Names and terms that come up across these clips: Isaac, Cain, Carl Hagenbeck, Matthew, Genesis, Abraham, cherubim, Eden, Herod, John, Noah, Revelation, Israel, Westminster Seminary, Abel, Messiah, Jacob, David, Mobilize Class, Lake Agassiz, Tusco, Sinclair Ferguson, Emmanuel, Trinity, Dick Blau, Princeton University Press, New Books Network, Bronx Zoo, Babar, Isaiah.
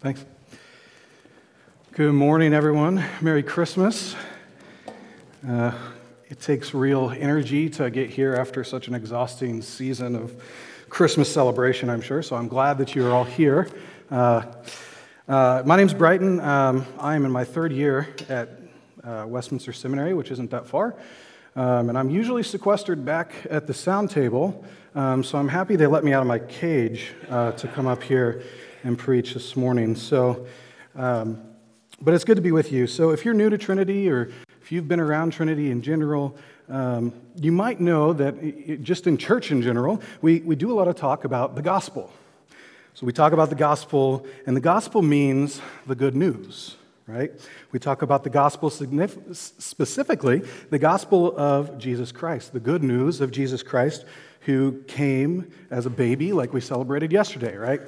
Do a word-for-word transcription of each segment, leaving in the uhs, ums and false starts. Thanks. Good morning, everyone. Merry Christmas. Uh, it takes real energy to get here after such an exhausting season of Christmas celebration, I'm sure, so I'm glad that you are all here. Uh, uh, my name's Brighton. Um, I am in my third year at uh, Westminster Seminary, which isn't that far, um, and I'm usually sequestered back at the sound table, um, so I'm happy they let me out of my cage uh, to come up here and preach this morning. So, um, but it's good to be with you. So if you're new to Trinity, or if you've been around Trinity in general, um, you might know that it, just in church in general, we, we do a lot of talk about the gospel. So we talk about the gospel, and the gospel means the good news, right? We talk about the gospel signif- specifically, the gospel of Jesus Christ, the good news of Jesus Christ, who came as a baby like we celebrated yesterday, right?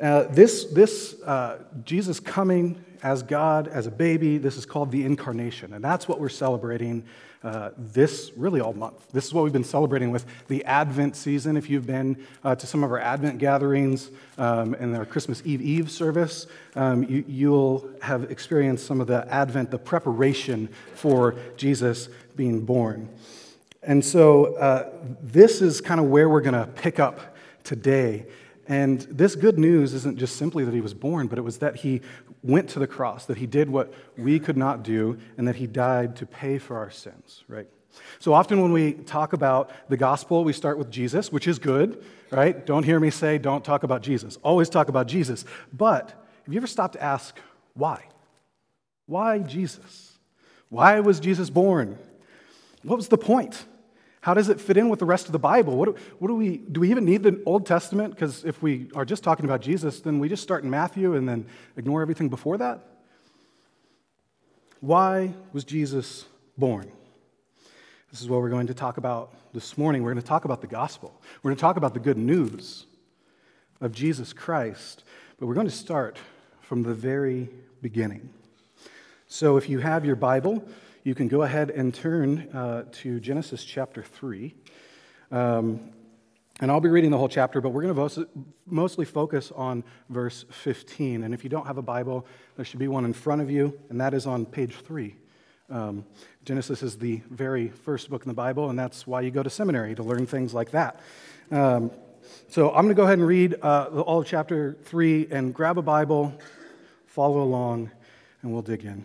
Uh, this this uh, Jesus coming as God, as a baby, this is called the incarnation, and that's what we're celebrating uh, this really all month. This is what we've been celebrating with the Advent season. If you've been uh, to some of our Advent gatherings um, and our Christmas Eve Eve service, um, you, you'll have experienced some of the Advent, the preparation for Jesus being born. And so uh, this is kind of where we're going to pick up today. And this good news isn't just simply that he was born, but it was that he went to the cross, that he did what we could not do, and that he died to pay for our sins, right? So often when we talk about the gospel, we start with Jesus, which is good, right? Don't hear me say, don't talk about Jesus. Always talk about Jesus. But have you ever stopped to ask, why? Why Jesus? Why was Jesus born? What was the point? How does it fit in with the rest of the Bible? What do, what do we do? We even need the Old Testament? Because if we are just talking about Jesus, then we just start in Matthew and then ignore everything before that. Why was Jesus born? This is what we're going to talk about this morning. We're going to talk about the gospel. We're going to talk about the good news of Jesus Christ, but we're going to start from the very beginning. So if you have your Bible, you can go ahead and turn uh, to Genesis chapter three. Um, and I'll be reading the whole chapter, but we're going to mostly focus on verse fifteen. And if you don't have a Bible, there should be one in front of you, and that is on page three. Um, Genesis is the very first book in the Bible, and that's why you go to seminary, to learn things like that. Um, so I'm going to go ahead and read uh, all of chapter three, and grab a Bible, follow along, and we'll dig in.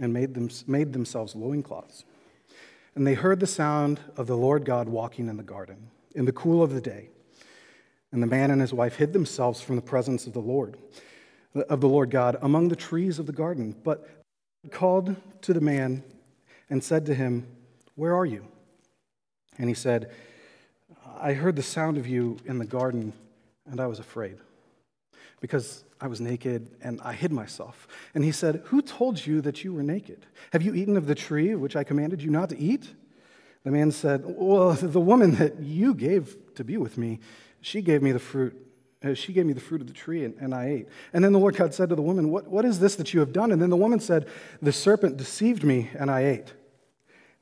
and made them made themselves loincloths. And they heard the sound of the Lord God walking in the garden in the cool of the day. And the man and his wife hid themselves from the presence of the Lord, of the Lord God, among the trees of the garden. But God called to the man and said to him, "Where are you?" And he said, "I heard the sound of you in the garden, and I was afraid, because I was naked, and I hid myself." And he said, "Who told you that you were naked? Have you eaten of the tree which I commanded you not to eat?" The man said, "Well, the woman that you gave to be with me, she gave me the fruit. Uh, she gave me the fruit of the tree, and, and I ate." And then the Lord God said to the woman, what, what is this that you have done?" And then the woman said, "The serpent deceived me, and I ate."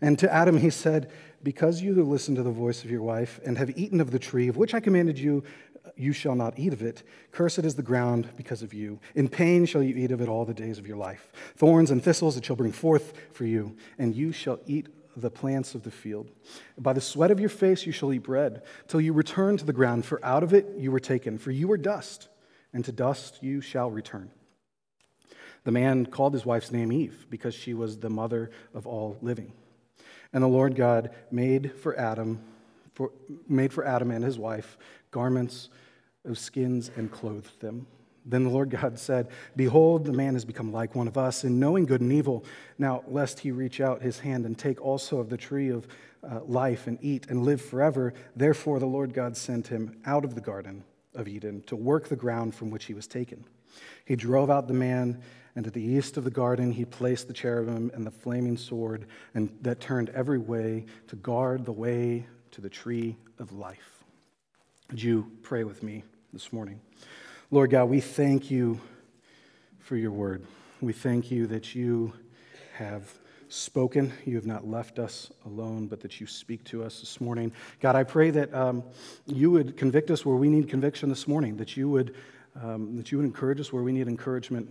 And to Adam he said, because you have listened to the voice of your wife and have eaten of the tree of which I commanded you, you shall not eat of it. Cursed is the ground because of you. In pain shall you eat of it all the days of your life. Thorns and thistles it shall bring forth for you, and you shall eat the plants of the field. By the sweat of your face you shall eat bread, till you return to the ground, for out of it you were taken, for you are dust, and to dust you shall return. The man called his wife's name Eve, because she was the mother of all living. And the Lord God made for Adam, for, made for Adam and his wife garments of skins and clothed them. Then the Lord God said, behold, the man has become like one of us in knowing good and evil. Now, lest he reach out his hand and take also of the tree of uh, life and eat and live forever, therefore the Lord God sent him out of the garden of Eden to work the ground from which he was taken. He drove out the man, and to the east of the garden he placed the cherubim and the flaming sword and that turned every way to guard the way to the tree of life. Would you pray with me this morning? Lord God, we thank you for your word. We thank you that you have spoken. You have not left us alone, but that you speak to us this morning. God, I pray that um, you would convict us where we need conviction this morning, that you would um, that you would encourage us where we need encouragement.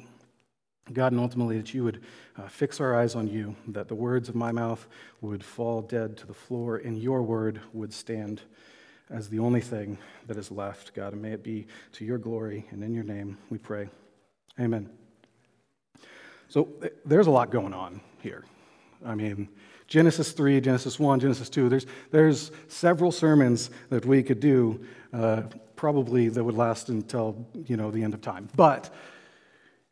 God, and ultimately that you would uh, fix our eyes on you, that the words of my mouth would fall dead to the floor, and your word would stand as the only thing that is left, God, and may it be to your glory and in your name we pray. Amen. So there's a lot going on here. I mean, Genesis three, Genesis one, Genesis two, there's there's several sermons that we could do, uh, probably that would last until, you know, the end of time. But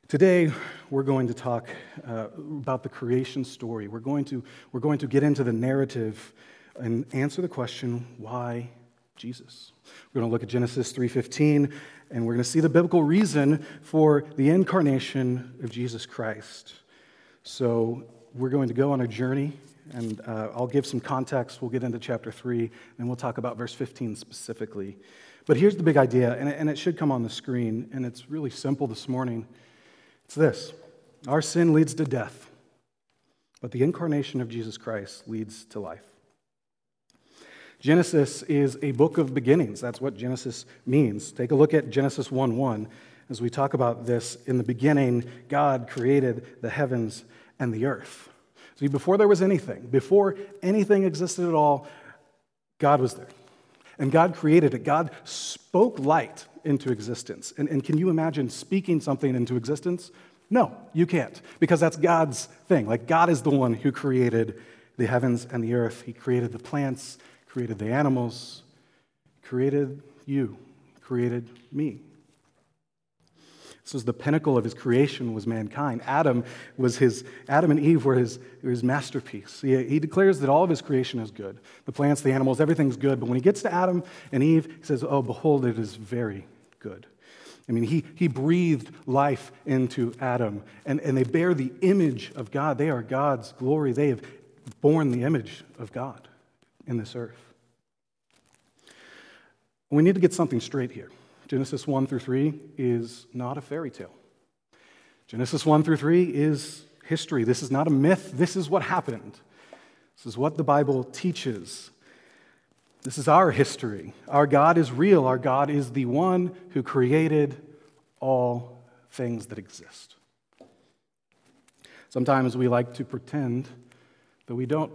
today we're going to talk uh, about the creation story. We're going to we're going to get into the narrative and answer the question, why Jesus? We're going to look at Genesis three fifteen, and we're going to see the biblical reason for the incarnation of Jesus Christ. So we're going to go on a journey, and uh, I'll give some context. We'll get into chapter three, and we'll talk about verse fifteen specifically. But here's the big idea, and it, and it should come on the screen, and it's really simple this morning. It's this: our sin leads to death, but the incarnation of Jesus Christ leads to life. Genesis is a book of beginnings. That's what Genesis means. Take a look at Genesis one one. As we talk about this, in the beginning, God created the heavens and the earth. See, before there was anything, before anything existed at all, God was there. And God created it. God spoke light into existence. And, and can you imagine speaking something into existence? No, you can't, because that's God's thing. Like, God is the one who created the heavens and the earth. He created the plants, created the animals, created you, created me. This was the pinnacle of his creation, was mankind. Adam was his, Adam and Eve were his, his masterpiece. He, he declares that all of his creation is good. The plants, the animals, everything's good. But when he gets to Adam and Eve, he says, oh, behold, it is very good. I mean, he, he breathed life into Adam, and, and they bear the image of God. They are God's glory. They have borne the image of God in this earth. We need to get something straight here. Genesis one through three is not a fairy tale. Genesis one through three is history. This is not a myth. This is what happened. This is what the Bible teaches. This is our history. Our God is real. Our God is the one who created all things that exist. Sometimes we like to pretend that we don't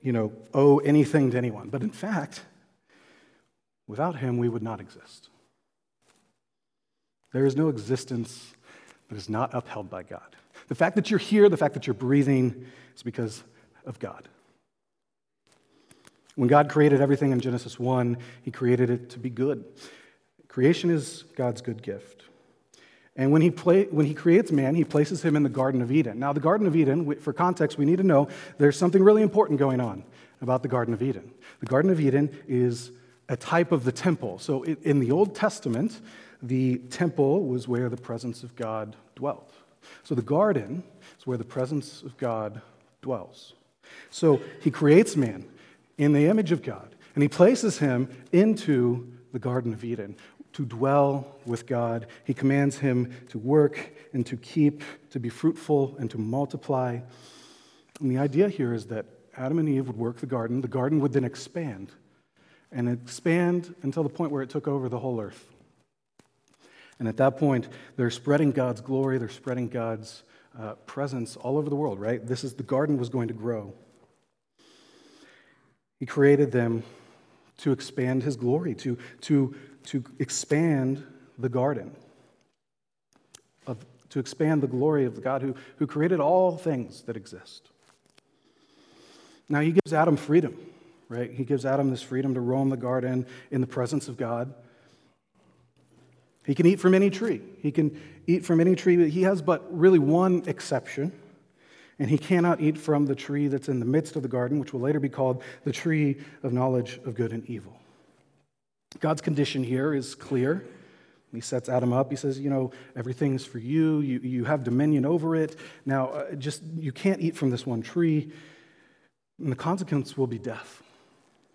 you know, owe anything to anyone. But in fact, without him, we would not exist. There is no existence that is not upheld by God. The fact that you're here, the fact that you're breathing, is because of God. When God created everything in Genesis one, he created it to be good. Creation is God's good gift. And when he, play, when he creates man, he places him in the Garden of Eden. Now, the Garden of Eden, for context, we need to know there's something really important going on about the Garden of Eden. The Garden of Eden is a type of the temple. So in the Old Testament, the temple was where the presence of God dwelt. So the garden is where the presence of God dwells. So he creates man in the image of God, and he places him into the Garden of Eden to dwell with God. He commands him to work and to keep, to be fruitful and to multiply. And the idea here is that Adam and Eve would work the garden. The garden would then expand, and expand until the point where it took over the whole earth. And at that point, they're spreading God's glory, they're spreading God's uh, presence all over the world, right? This is, the garden was going to grow. He created them to expand his glory, to, to, to expand the garden, of, to expand the glory of the God who, who created all things that exist. Now, he gives Adam freedom, right? He gives Adam this freedom to roam the garden in the presence of God. He can eat from any tree. He can eat from any tree, but he has but really one exception, and he cannot eat from the tree that's in the midst of the garden, which will later be called the tree of knowledge of good and evil. God's condition here is clear. He sets Adam up. He says, you know, everything's for you. You, you have dominion over it. Now, uh, just you can't eat from this one tree, and the consequence will be death.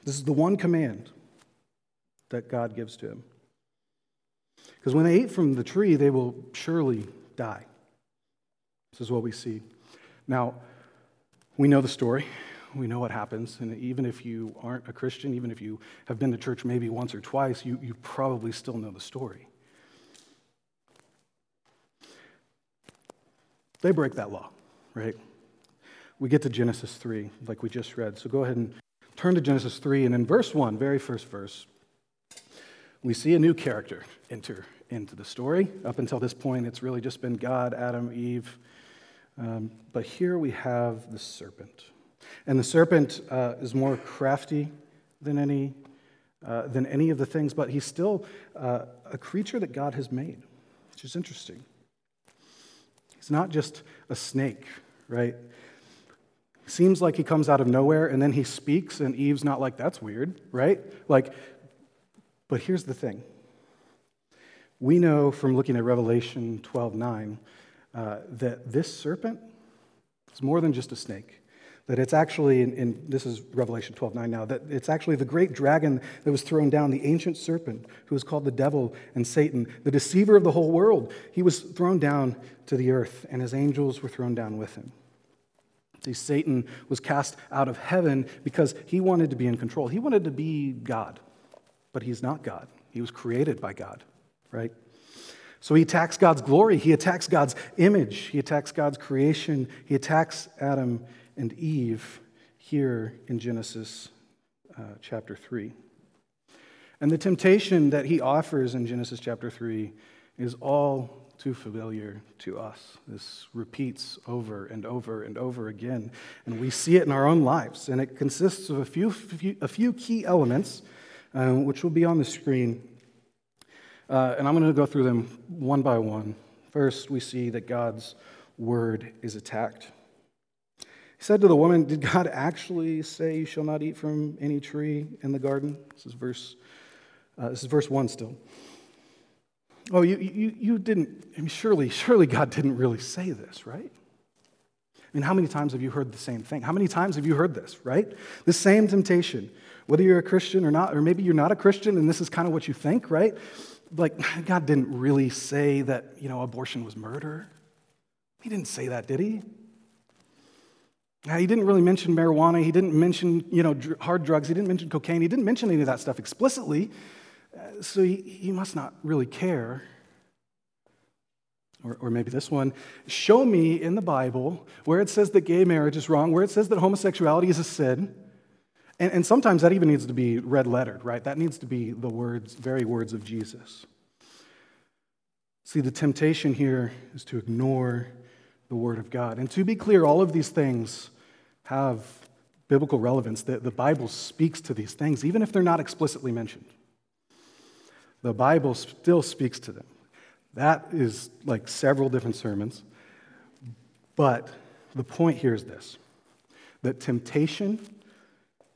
This is the one command that God gives to him. Because when they eat from the tree, they will surely die. This is what we see. Now, we know the story. We know what happens. And even if you aren't a Christian, even if you have been to church maybe once or twice, you, you probably still know the story. They break that law, right? We get to Genesis three, like we just read. So go ahead and turn to Genesis three, and in verse one, very first verse, we see a new character enter into the story. Up until this point, it's really just been God, Adam, Eve. Um, but here we have the serpent. And the serpent uh, is more crafty than any uh, than any of the things, but he's still uh, a creature that God has made, which is interesting. He's not just a snake, right? Seems like he comes out of nowhere, and then he speaks, and Eve's not like, that's weird, right? Like, but here's the thing. We know from looking at Revelation twelve nine uh, that this serpent is more than just a snake. That it's actually, in, in this is Revelation twelve nine now, that it's actually the great dragon that was thrown down, the ancient serpent, who is called the devil and Satan, the deceiver of the whole world. He was thrown down to the earth, and his angels were thrown down with him. See, Satan was cast out of heaven because he wanted to be in control. He wanted to be God, but he's not God. He was created by God, right? So he attacks God's glory. He attacks God's image. He attacks God's creation. He attacks Adam and Eve here in Genesis uh, chapter three. And the temptation that he offers in Genesis chapter three is all too familiar to us. This repeats over and over and over again, and we see it in our own lives, and it consists of a few, few a few key elements, um, which will be on the screen, uh, and I'm going to go through them one by one. First, we see that God's word is attacked. He said to the woman, did God actually say you shall not eat from any tree in the garden? This is verse, uh, this is verse one still. Oh, you, you, you didn't, I mean, surely, surely God didn't really say this, right? I mean, how many times have you heard the same thing? How many times have you heard this, right? The same temptation, whether you're a Christian or not, or maybe you're not a Christian and this is kind of what you think, right? Like, God didn't really say that, you know, abortion was murder. He didn't say that, did he? Now, he didn't really mention marijuana. He didn't mention, you know, hard drugs. He didn't mention cocaine. He didn't mention any of that stuff explicitly. So he, he must not really care. Or, or maybe this one. Show me in the Bible where it says that gay marriage is wrong, where it says that homosexuality is a sin. And, and sometimes that even needs to be red-lettered, right? That needs to be the words, very words of Jesus. See, the temptation here is to ignore the Word of God. And to be clear, all of these things have biblical relevance. The, the Bible speaks to these things, even if they're not explicitly mentioned. The Bible still speaks to them. That is like several different sermons. But the point here is this, that temptation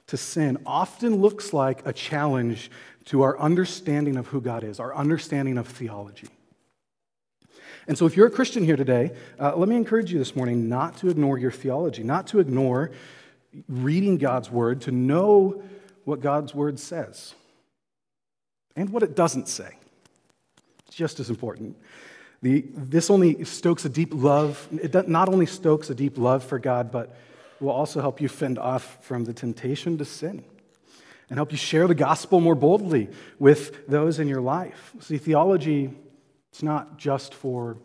to sin often looks like a challenge to our understanding of who God is, our understanding of theology. And so if you're a Christian here today, uh, let me encourage you this morning not to ignore your theology, not to ignore reading God's Word, to know what God's Word says. And what it doesn't say, just as important. The, this only stokes a deep love. It not only stokes a deep love for God, but will also help you fend off from the temptation to sin and help you share the gospel more boldly with those in your life. See, theology, it's not just for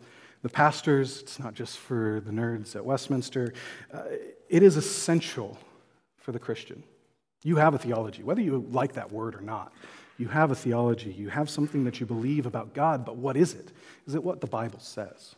the pastors. It's not just for the nerds at Westminster. Uh, it is essential for the Christian. You have a theology, whether you like that word or not. You have a theology. You have something that you believe about God, but what is it? Is it what the Bible says?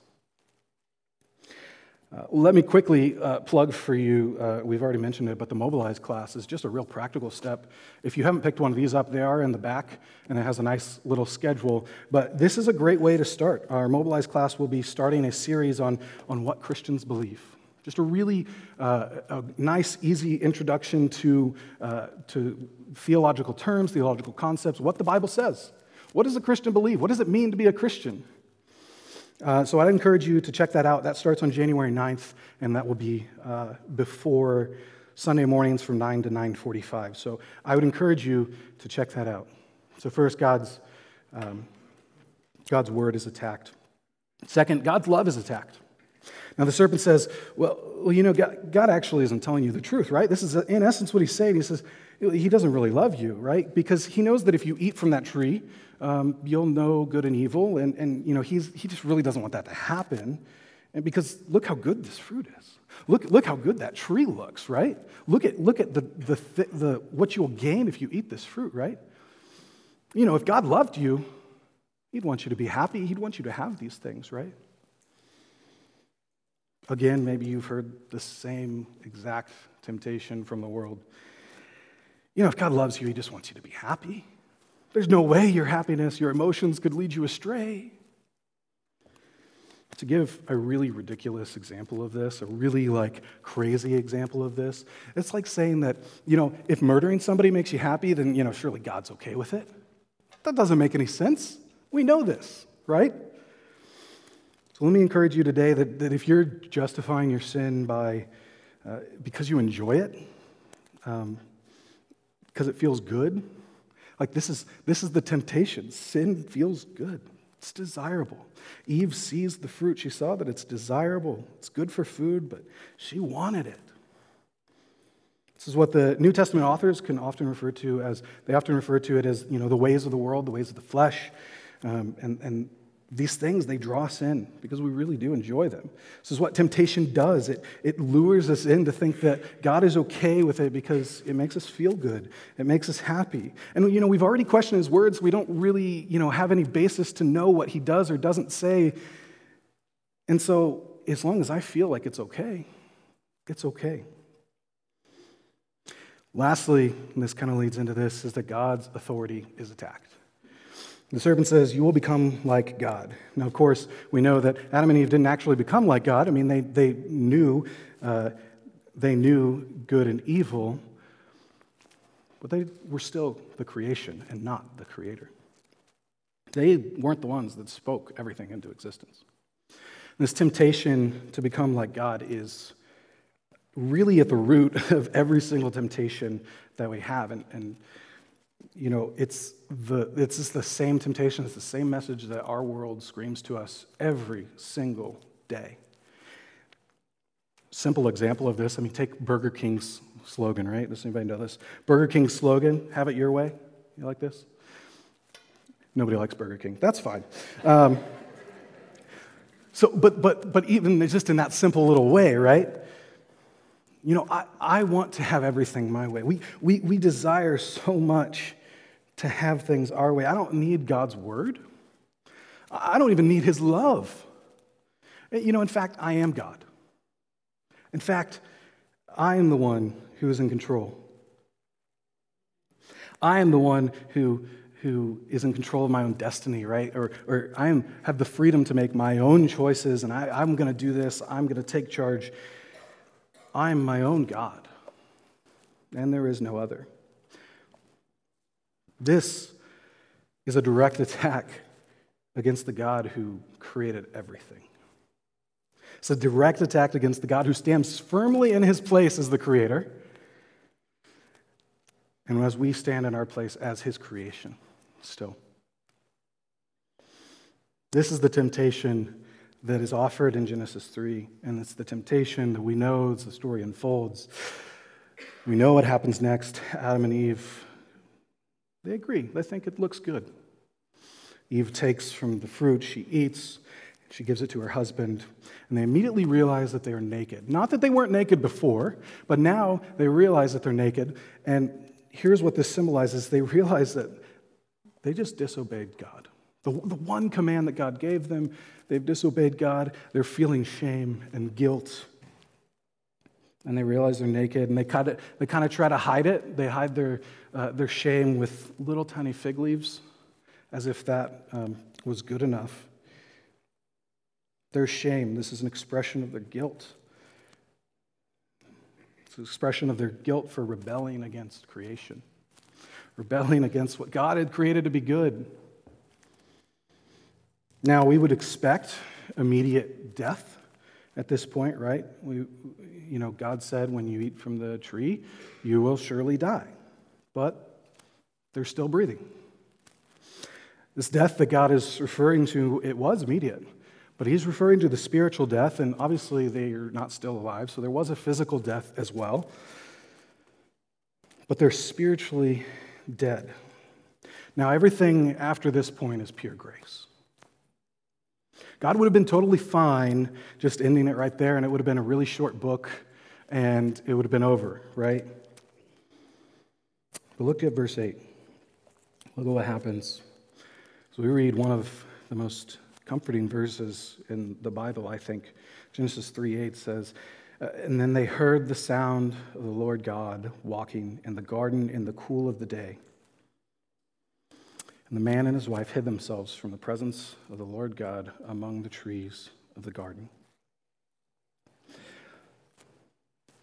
Uh, let me quickly uh, plug for you, uh, we've already mentioned it, but the Mobilize class is just a real practical step. If you haven't picked one of these up, they are in the back, and it has a nice little schedule. But this is a great way to start. Our Mobilize class will be starting a series on, on what Christians believe. Just a really uh, a nice, easy introduction to uh, to theological terms, theological concepts, what the Bible says. What does a Christian believe? What does it mean to be a Christian? Uh, so I'd encourage you to check that out. That starts on January ninth, and that will be uh, before Sunday mornings from nine to nine forty-five. So I would encourage you to check that out. So first, God's um, God's word is attacked. Second, God's love is attacked. Now the serpent says, well, well you know, God, God actually isn't telling you the truth, right? This is, in essence, what he's saying. He says, he doesn't really love you, right? Because he knows that if you eat from that tree, um, you'll know good and evil. And, and you know, he's, he just really doesn't want that to happen. And because look how good this fruit is. Look, look how good that tree looks, right? Look at look at the the, the, the what you'll gain if you eat this fruit, right? You know, if God loved you, he'd want you to be happy. He'd want you to have these things, right? Again, maybe you've heard the same exact temptation from the world. You know, if God loves you, he just wants you to be happy. There's no way your happiness, your emotions could lead you astray. To give a really ridiculous example of this, a really, like, crazy example of this, it's like saying that, you know, if murdering somebody makes you happy, then, you know, surely God's okay with it. That doesn't make any sense. We know this, right? So let me encourage you today that, that if you're justifying your sin by uh, because you enjoy it, um, because it feels good, like this is this is the temptation. Sin feels good. It's desirable. Eve sees the fruit. She saw that it's desirable. It's good for food, but she wanted it. This is what the New Testament authors can often refer to as, they often refer to it as, you know, the ways of the world, the ways of the flesh, um, and and. These things, they draw us in because we really do enjoy them. This is what temptation does. It it lures us in to think that God is okay with it because it makes us feel good. It makes us happy. And, you know, we've already questioned his words. We don't really, you know, have any basis to know what he does or doesn't say. And so as long as I feel like it's okay, it's okay. Lastly, and this kind of leads into this, is that God's authority is attacked. The serpent says, you will become like God. Now, of course, we know that Adam and Eve didn't actually become like God. I mean, they they knew uh, they knew good and evil, but they were still the creation and not the creator. They weren't the ones that spoke everything into existence. And this temptation to become like God is really at the root of every single temptation that we have. And, and You know, it's the it's just the same temptation, it's the same message that our world screams to us every single day. Simple example of this, I mean, take Burger King's slogan, right? Does anybody know this? Burger King's slogan, have it your way. You like this? Nobody likes Burger King. That's fine. Um, so, but but but even just in that simple little way, right? You know, I, I want to have everything my way. We, we we desire so much to have things our way. I don't need God's word. I don't even need his love. You know, in fact, I am God. In fact, I am the one who is in control. I am the one who who is in control of my own destiny, right? Or or I am have the freedom to make my own choices, and I, I'm going to do this. I'm going to take charge. I am my own God, and there is no other. This is a direct attack against the God who created everything. It's a direct attack against the God who stands firmly in his place as the creator, and as we stand in our place as his creation still. This is the temptation that is offered in Genesis three, and it's the temptation that we know as the story unfolds. We know what happens next. Adam and Eve, they agree. They think it looks good. Eve takes from the fruit, she eats, she gives it to her husband, and they immediately realize that they are naked. Not that they weren't naked before, but now they realize that they're naked, and here's what this symbolizes. They realize that they just disobeyed God. The, the one command that God gave them, they've disobeyed God. They're feeling shame and guilt, and they realize they're naked, and they kind of they kind of try to hide it. They hide their uh, their shame with little tiny fig leaves, as if that um, was good enough. Their shame, this is an expression of their guilt. It's an expression of their guilt for rebelling against creation, rebelling against what God had created to be good. Now, we would expect immediate death at this point, right? We, you know, God said, when you eat from the tree, you will surely die. But they're still breathing. This death that God is referring to, it was immediate, but he's referring to the spiritual death, and obviously they are not still alive, so there was a physical death as well. But they're spiritually dead. Now, everything after this point is pure grace. God would have been totally fine just ending it right there, and it would have been a really short book, and it would have been over, right? But look at verse eight. Look at what happens. So we read one of the most comforting verses in the Bible, I think. Genesis three eight says, "And then they heard the sound of the Lord God walking in the garden in the cool of the day. And the man and his wife hid themselves from the presence of the Lord God among the trees of the garden."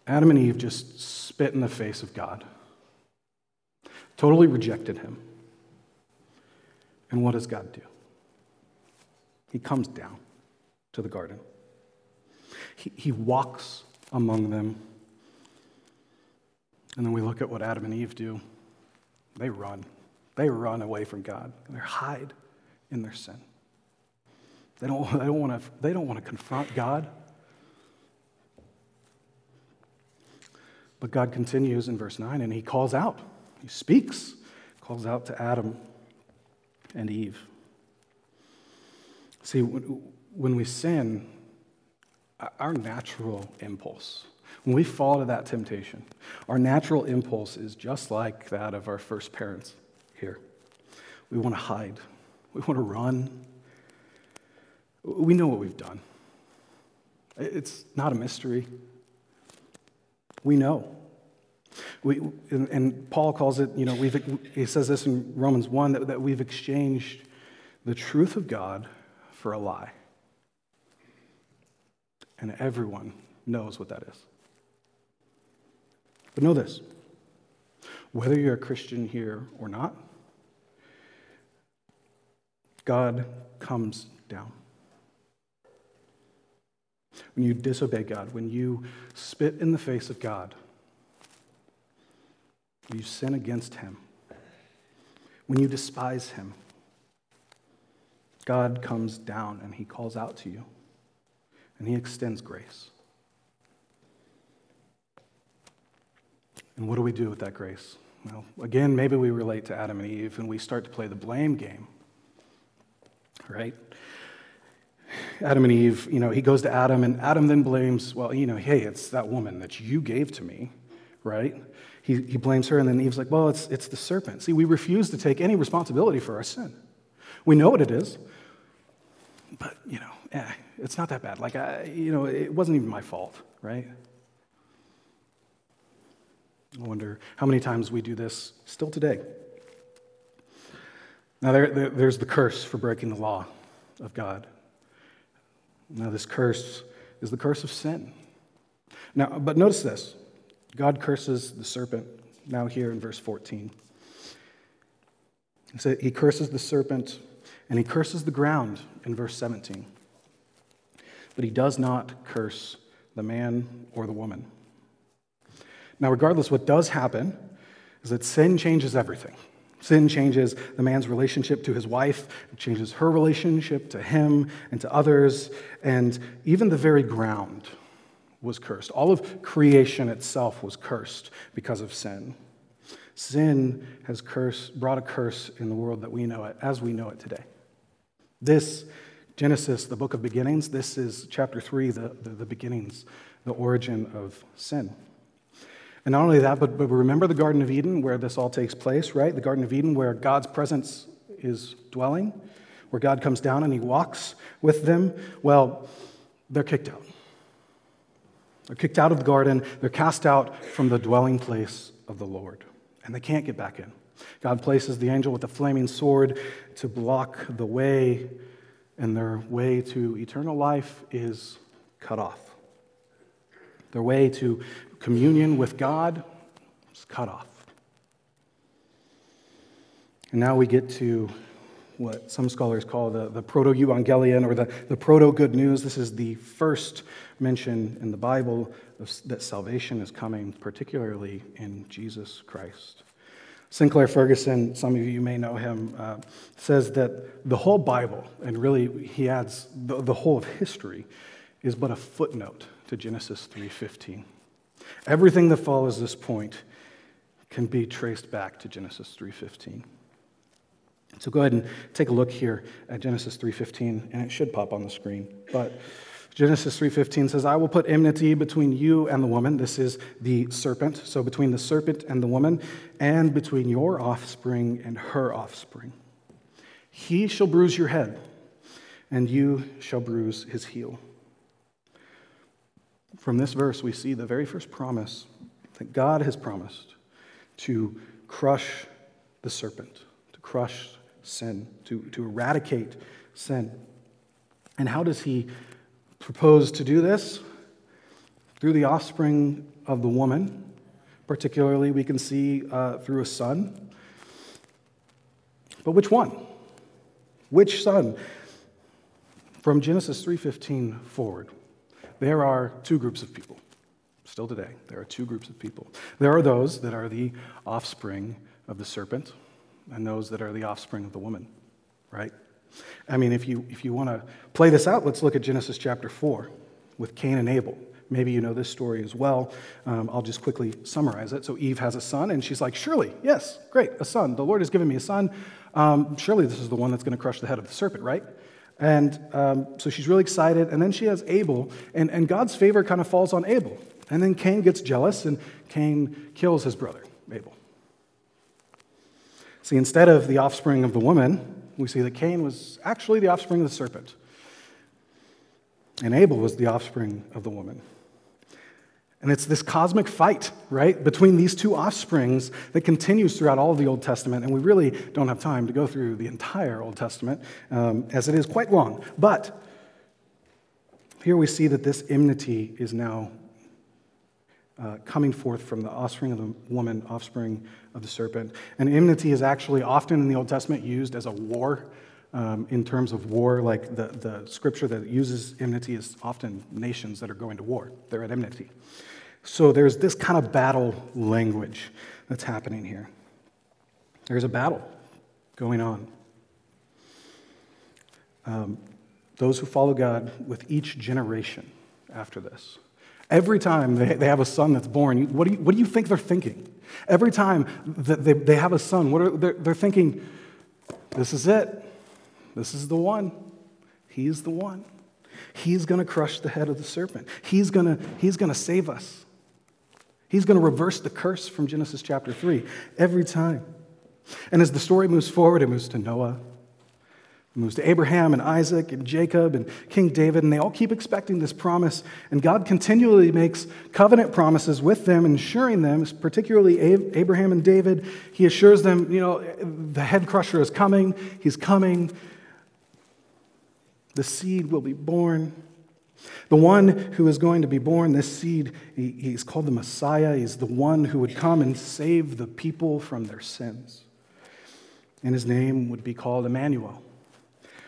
Adam and Eve just spit in the face of God. Totally rejected him. And what does God do? He comes down to the garden. He, he walks among them. And then we look at what Adam and Eve do. They run. They run away from God. They hide in their sin. They don't, they don't want to, they don't want to confront God. But God continues in verse nine, and he calls out. He speaks, calls out to Adam and Eve. See, when we sin, our natural impulse, when we fall to that temptation, our natural impulse is just like that of our first parents here. We want to hide. We want to run. We know what we've done. It's not a mystery. We know. We, and, and Paul calls it, you know, we've, he says this in Romans one, that, that we've exchanged the truth of God for a lie. And everyone knows what that is. But know this, whether you're a Christian here or not, God comes down. When you disobey God, when you spit in the face of God, when you sin against him, when you despise him, God comes down and he calls out to you, and he extends grace. And what do we do with that grace? Well, again, maybe we relate to Adam and Eve, and we start to play the blame game, right? Adam and Eve, you know, he goes to Adam, and Adam then blames, well, you know, hey, it's that woman that you gave to me, right? He he blames her, and then Eve's like, well, it's it's the serpent. See, we refuse to take any responsibility for our sin. We know what it is, but, you know, eh, it's not that bad. Like, I, you know, it wasn't even my fault, right? I wonder how many times we do this still today. Now, there, there, there's the curse for breaking the law of God. Now, this curse is the curse of sin. Now, but notice this. God curses the serpent now here in verse fourteen. So he curses the serpent, and he curses the ground in verse seventeen. But he does not curse the man or the woman. Now, regardless, what does happen is that sin changes everything. Sin changes the man's relationship to his wife, it changes her relationship to him and to others, and even the very ground was cursed. All of creation itself was cursed because of sin. Sin has cursed, brought a curse in the world that we know it, as we know it today. This Genesis, the book of beginnings, this is chapter three, the, the, the beginnings, the origin of sin. And not only that, but, but remember the Garden of Eden where this all takes place, right? The Garden of Eden where God's presence is dwelling, where God comes down and he walks with them. Well, they're kicked out. They're kicked out of the garden. They're cast out from the dwelling place of the Lord, and they can't get back in. God places the angel with a flaming sword to block the way, and their way to eternal life is cut off. Their way to communion with God is cut off. And now we get to what some scholars call the, the proto-evangelion, or the, the proto-good news. This is the first mention in the Bible of, that salvation is coming, particularly in Jesus Christ. Sinclair Ferguson, some of you may know him, uh, says that the whole Bible, and really he adds the, the whole of history, is but a footnote to Genesis three fifteen. Everything that follows this point can be traced back to Genesis three fifteen. So go ahead and take a look here at Genesis three fifteen, and it should pop on the screen. But Genesis three fifteen says, "I will put enmity between you and the woman." This is the serpent. So between the serpent and the woman, and between your offspring and her offspring. He shall bruise your head, and you shall bruise his heel. From this verse, we see the very first promise that God has promised to crush the serpent, to crush sin, to, to eradicate sin. And how does he propose to do this? Through the offspring of the woman, particularly we can see uh, through a son. But which one? Which son? From Genesis three fifteen forward, there are two groups of people. Still today, there are two groups of people. There are those that are the offspring of the serpent and those that are the offspring of the woman, right? I mean, if you if you want to play this out, let's look at Genesis chapter four with Cain and Abel. Maybe you know this story as well. Um, I'll just quickly summarize it. So Eve has a son, and she's like, surely, yes, great, a son. The Lord has given me a son. Um, surely this is the one that's going to crush the head of the serpent, right? And um, so she's really excited, and then she has Abel, and, and God's favor kind of falls on Abel. And then Cain gets jealous, and Cain kills his brother, Abel. See, instead of the offspring of the woman, we see that Cain was actually the offspring of the serpent, and Abel was the offspring of the woman. And it's this cosmic fight, right, between these two offsprings that continues throughout all of the Old Testament, and we really don't have time to go through the entire Old Testament, um, as it is quite long. But here we see that this enmity is now uh, coming forth from the offspring of the woman, offspring of the serpent. And enmity is actually often in the Old Testament used as a war, um, in terms of war, like the, the scripture that uses enmity is often nations that are going to war. They're at enmity. So there's this kind of battle language that's happening here. There's a battle going on. Um, those who follow God with each generation after this. Every time they, they have a son that's born, what do you, what do you think they're thinking? Every time that they, they have a son, what are they're, they're thinking, this is it. This is the one. He's the one. He's going to crush the head of the serpent. He's going to, he's going to save us. He's going to reverse the curse from Genesis chapter three every time. And as the story moves forward, it moves to Noah. It moves to Abraham and Isaac and Jacob and King David, and they all keep expecting this promise. And God continually makes covenant promises with them, ensuring them, particularly Abraham and David, he assures them, you know, the head crusher is coming. He's coming. The seed will be born. The one who is going to be born, this seed, he, he's called the Messiah. He's the one who would come and save the people from their sins. And his name would be called Emmanuel,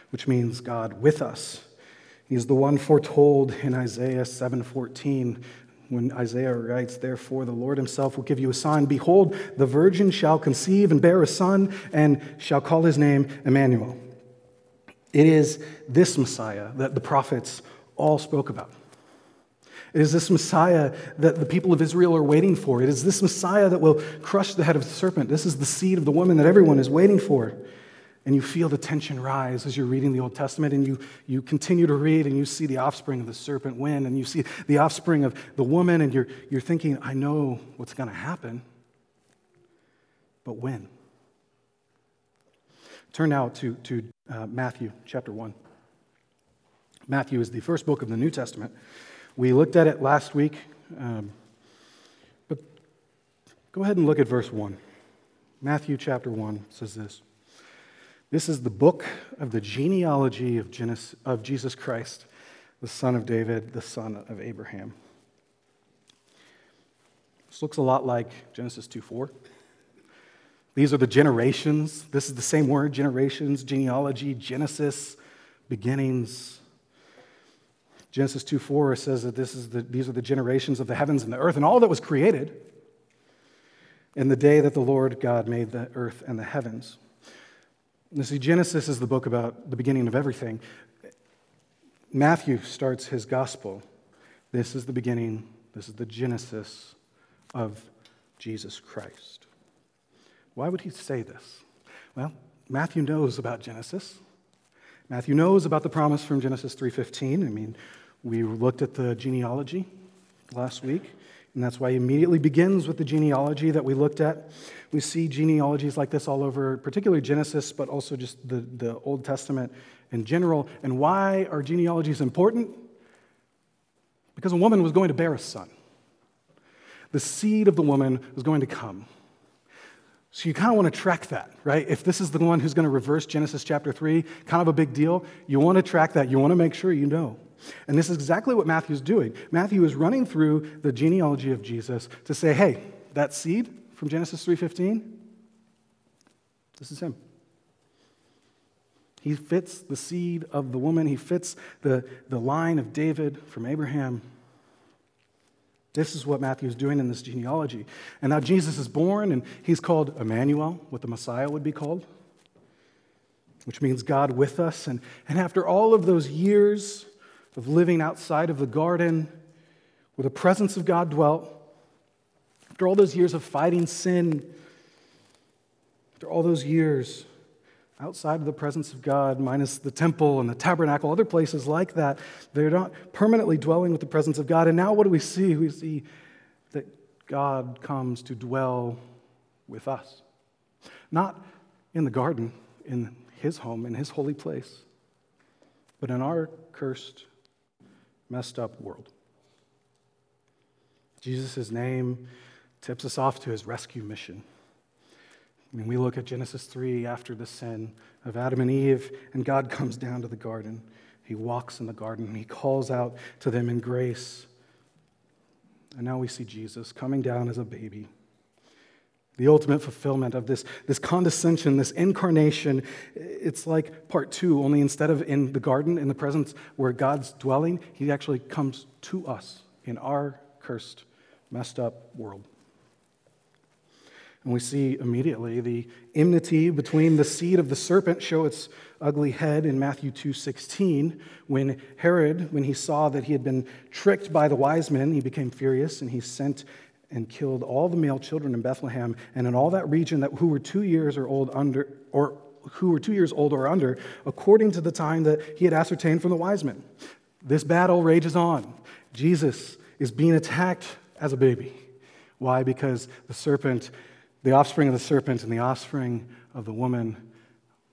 which means God with us. He's the one foretold in Isaiah seven fourteen. when Isaiah writes, "Therefore the Lord himself will give you a sign. Behold, the virgin shall conceive and bear a son and shall call his name Emmanuel." It is this Messiah that the prophets all spoke about. It is this Messiah that the people of Israel are waiting for. It is this Messiah that will crush the head of the serpent. This is the seed of the woman that everyone is waiting for. And you feel the tension rise as you're reading the Old Testament, and you, you continue to read, and you see the offspring of the serpent win, and you see the offspring of the woman, and you're, you're thinking, I know what's going to happen, but when? Turn now to, to uh, Matthew chapter one. Matthew is the first book of the New Testament. We looked at it last week, um, but go ahead and look at verse one. Matthew chapter one says this. This is the book of the genealogy of Genesis, of Jesus Christ, the son of David, the son of Abraham. This looks a lot like Genesis two four. These are the generations. This is the same word, generations, genealogy, Genesis, beginnings. Genesis two four says that this is the, these are the generations of the heavens and the earth and all that was created in the day that the Lord God made the earth and the heavens. You see, Genesis is the book about the beginning of everything. Matthew starts his gospel. This is the beginning, this is the Genesis of Jesus Christ. Why would he say this? Well, Matthew knows about Genesis. Matthew knows about the promise from Genesis three fifteen. I mean, we looked at the genealogy last week, and that's why he immediately begins with the genealogy that we looked at. We see genealogies like this all over, particularly Genesis, but also just the, the Old Testament in general. And why are genealogies important? Because a woman was going to bear a son. The seed of the woman was going to come. So you kind of want to track that, right? If this is the one who's going to reverse Genesis chapter three, kind of a big deal, you want to track that. You want to make sure you know. And this is exactly what Matthew's doing. Matthew is running through the genealogy of Jesus to say, hey, that seed from Genesis three fifteen, this is him. He fits the seed of the woman. He fits the, the line of David from Abraham. This is what Matthew's doing in this genealogy. And now Jesus is born, and he's called Emmanuel, what the Messiah would be called, which means God with us. And, and after all of those years of living outside of the garden, where the presence of God dwelt, after all those years of fighting sin, after all those years outside of the presence of God, minus the temple and the tabernacle, other places like that, they're not permanently dwelling with the presence of God. And now what do we see? We see that God comes to dwell with us. Not in the garden, in his home, in his holy place, but in our cursed, messed up world. Jesus' name tips us off to his rescue mission. I mean, we look at Genesis three after the sin of Adam and Eve, and God comes down to the garden. He walks in the garden, and he calls out to them in grace. And now we see Jesus coming down as a baby. The ultimate fulfillment of this, this condescension, this incarnation. It's like part two, only instead of in the garden, in the presence where God's dwelling, he actually comes to us in our cursed, messed up world. And we see immediately the enmity between the seed of the serpent show its ugly head in Matthew two sixteen, when Herod, when he saw that he had been tricked by the wise men, he became furious, and he sent and killed all the male children in Bethlehem and in all that region that who were two years or old under, or who were two years old or under, according to the time that he had ascertained from the wise men. This battle rages on. Jesus is being attacked as a baby. Why? Because the serpent, the offspring of the serpent and the offspring of the woman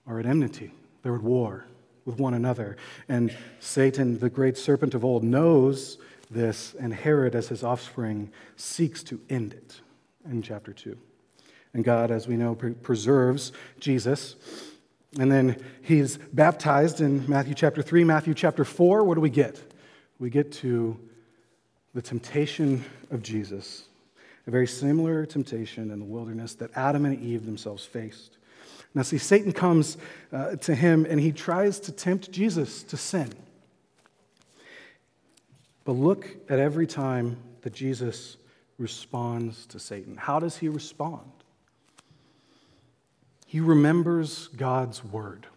are at enmity. They're at war with one another. And Satan, the great serpent of old, knows this, and Herod, as his offspring, seeks to end it in chapter two. And God, as we know, pre- preserves Jesus. And then he's baptized in Matthew chapter three. Matthew chapter four, what do we get? We get to the temptation of Jesus, a very similar temptation in the wilderness that Adam and Eve themselves faced. Now see, Satan comes uh, to him, and he tries to tempt Jesus to sin. But look at every time that Jesus responds to Satan. How does he respond? He remembers God's word.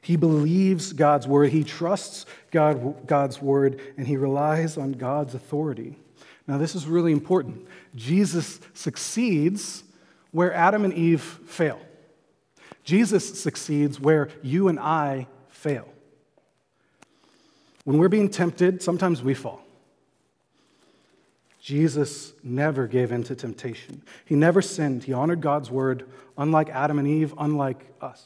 He believes God's word. He trusts God, God's word, and he relies on God's authority. Now, this is really important. Jesus succeeds where Adam and Eve fail. Jesus succeeds where you and I fail. When we're being tempted, sometimes we fall. Jesus never gave in to temptation. He never sinned. He honored God's word, unlike Adam and Eve, unlike us.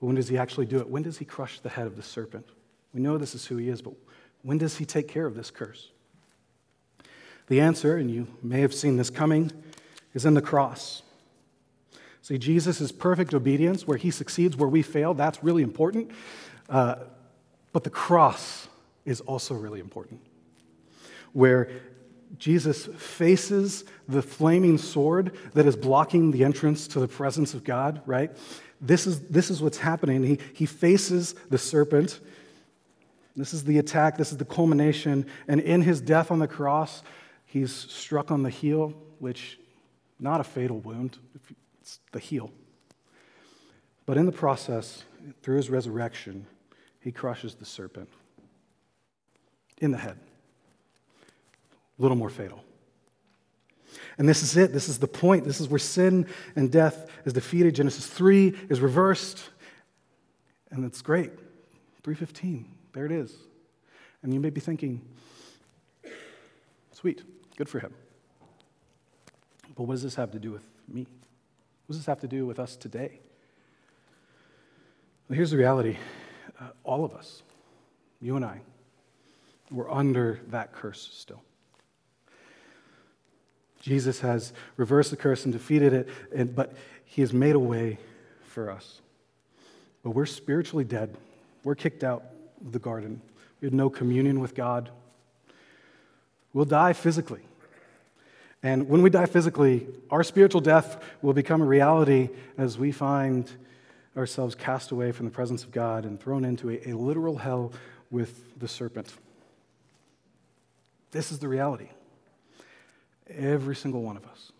But when does he actually do it? When does he crush the head of the serpent? We know this is who he is, but when does he take care of this curse? The answer, and you may have seen this coming, is in the cross. See, Jesus' perfect obedience, where he succeeds, where we fail, that's really important. Uh, but the cross is also really important, where Jesus faces the flaming sword that is blocking the entrance to the presence of God, right? This is, this is what's happening. He, he faces the serpent. This is the attack. This is the culmination. And in his death on the cross, he's struck on the heel, which, not a fatal wound. It's the heel. But in the process, through his resurrection, he crushes the serpent in the head. A little more fatal. And this is it. This is the point. This is where sin and death is defeated. Genesis three is reversed. And it's great. three fifteen. There it is. And you may be thinking, sweet, good for him. But what does this have to do with me? What does this have to do with us today? Well, here's the reality. Uh, all of us, you and I, we're under that curse still. Jesus has reversed the curse and defeated it, and, but he has made a way for us. But we're spiritually dead. We're kicked out of the garden. We had no communion with God. We'll die physically. And when we die physically, our spiritual death will become a reality as we find ourselves cast away from the presence of God and thrown into a, a literal hell with the serpent. This is the reality. Every single one of us.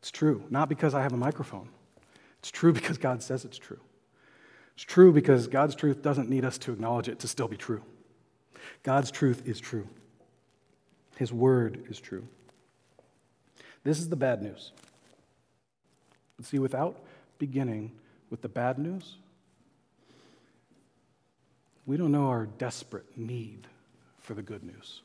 It's true, not because I have a microphone. It's true because God says it's true. It's true because God's truth doesn't need us to acknowledge it to still be true. God's truth is true. His word is true. This is the bad news. But see, without beginning with the bad news, we don't know our desperate need for the good news.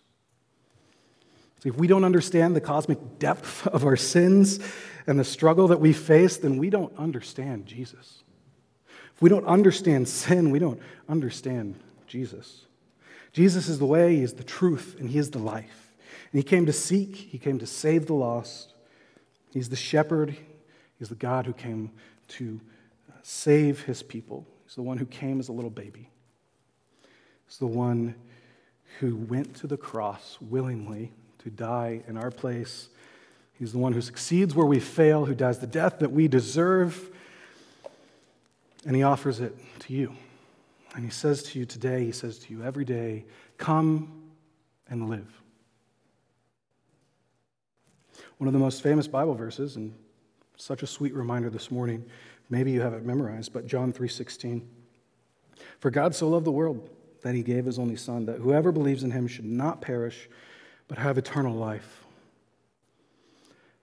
See, if we don't understand the cosmic depth of our sins and the struggle that we face, then we don't understand Jesus. If we don't understand sin, we don't understand Jesus. Jesus is the way, he is the truth, and he is the life. And he came to seek, he came to save the lost. He's the shepherd, he's the God who came to save his people. He's the one who came as a little baby. He's the one who went to the cross willingly to die in our place. He's the one who succeeds where we fail, who dies the death that we deserve, and he offers it to you. And he says to you today, he says to you every day, come and live. One of the most famous Bible verses, and such a sweet reminder this morning, maybe you have it memorized, but John three sixteen. For God so loved the world that he gave his only son, that whoever believes in him should not perish, but have eternal life.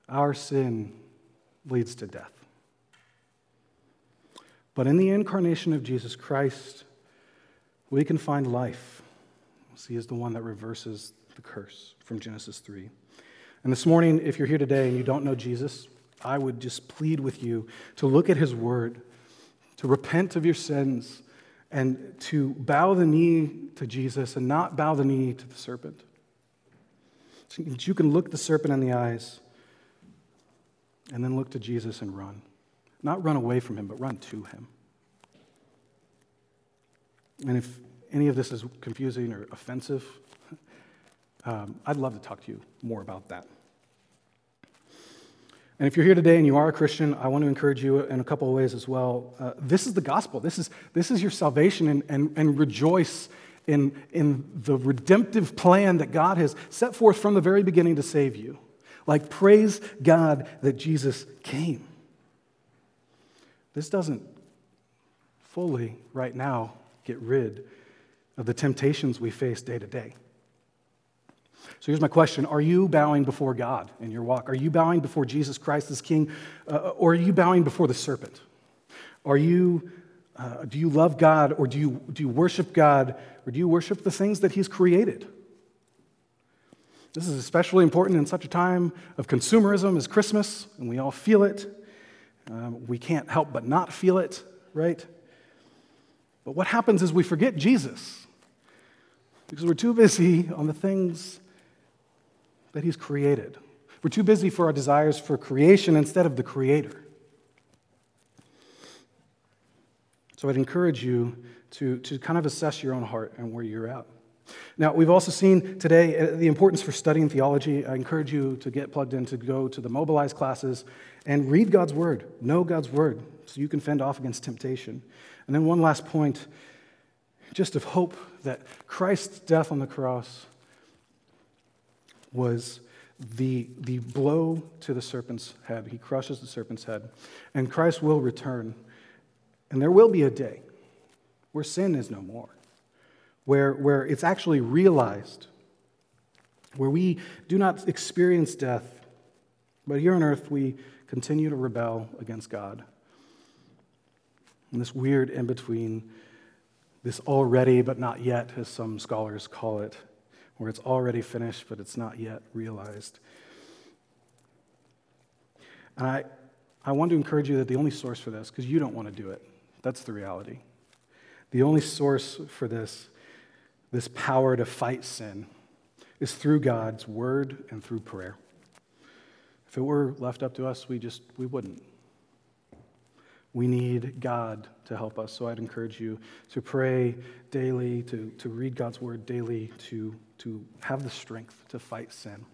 Our sin leads to death. But in the incarnation of Jesus Christ, we can find life. He is the one that reverses the curse from Genesis three. And this morning, if you're here today and you don't know Jesus, I would just plead with you to look at his word, to repent of your sins, and to bow the knee to Jesus and not bow the knee to the serpent. So you can look the serpent in the eyes and then look to Jesus and run. Not run away from him, but run to him. And if any of this is confusing or offensive, um, I'd love to talk to you more about that. And if you're here today and you are a Christian, I want to encourage you in a couple of ways as well. Uh, this is the gospel. This is, this is your salvation, and, and, and rejoice in, in the redemptive plan that God has set forth from the very beginning to save you. Like, praise God that Jesus came. This doesn't fully, right now, get rid of the temptations we face day to day. So here's my question. Are you bowing before God in your walk? Are you bowing before Jesus Christ as King? Uh, or are you bowing before the serpent? Are you, uh, do you love God, or do you, do you worship God, or do you worship the things that he's created? This is especially important in such a time of consumerism as Christmas, and we all feel it. Um, we can't help but not feel it, right? But what happens is we forget Jesus because we're too busy on the things that he's created. We're too busy for our desires for creation instead of the creator. So I'd encourage you to, to kind of assess your own heart and where you're at. Now, we've also seen today the importance for studying theology. I encourage you to get plugged in, to go to the Mobilize classes and read God's Word, know God's Word, so you can fend off against temptation. And then one last point, just of hope that Christ's death on the cross was the, the blow to the serpent's head. He crushes the serpent's head. And Christ will return. And there will be a day where sin is no more. Where, where it's actually realized, where we do not experience death, but here on earth we continue to rebel against God. And this weird in-between, this already but not yet, as some scholars call it, where it's already finished but it's not yet realized. And I, I want to encourage you that the only source for this, because you don't want to do it, that's the reality. The only source for this This power to fight sin is through God's word and through prayer. If it were left up to us, we just, we wouldn't. We need God to help us. So I'd encourage you to pray daily, to, to read God's word daily, to, to have the strength to fight sin.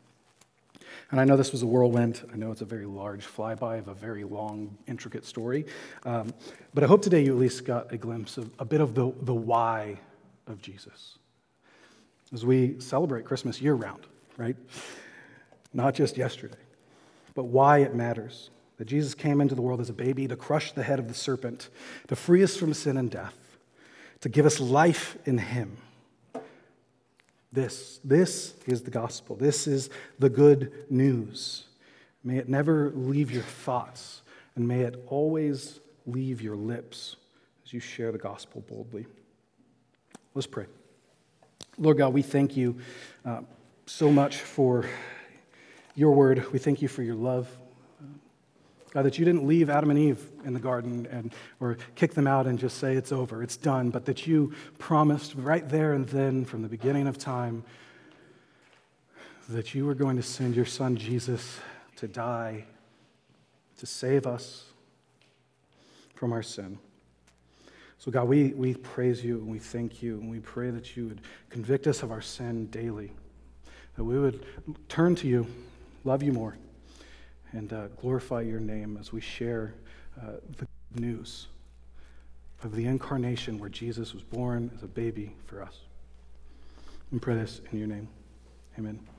And I know this was a whirlwind. I know it's a very large flyby of a very long, intricate story. Um, but I hope today you at least got a glimpse of a bit of the, the why of Jesus. As we celebrate Christmas year-round, right? Not just yesterday, but why it matters that Jesus came into the world as a baby to crush the head of the serpent, to free us from sin and death, to give us life in him. This, this is the gospel. This is the good news. May it never leave your thoughts, and may it always leave your lips as you share the gospel boldly. Let's pray. Lord God, we thank you uh, so much for your word. We thank you for your love. God, that you didn't leave Adam and Eve in the garden and or kick them out and just say it's over, it's done, but that you promised right there and then from the beginning of time that you were going to send your son Jesus to die, to save us from our sin. So God, we, we praise you and we thank you and we pray that you would convict us of our sin daily, that we would turn to you, love you more, and uh, glorify your name as we share uh, the good news of the incarnation where Jesus was born as a baby for us. We pray this in your name. Amen.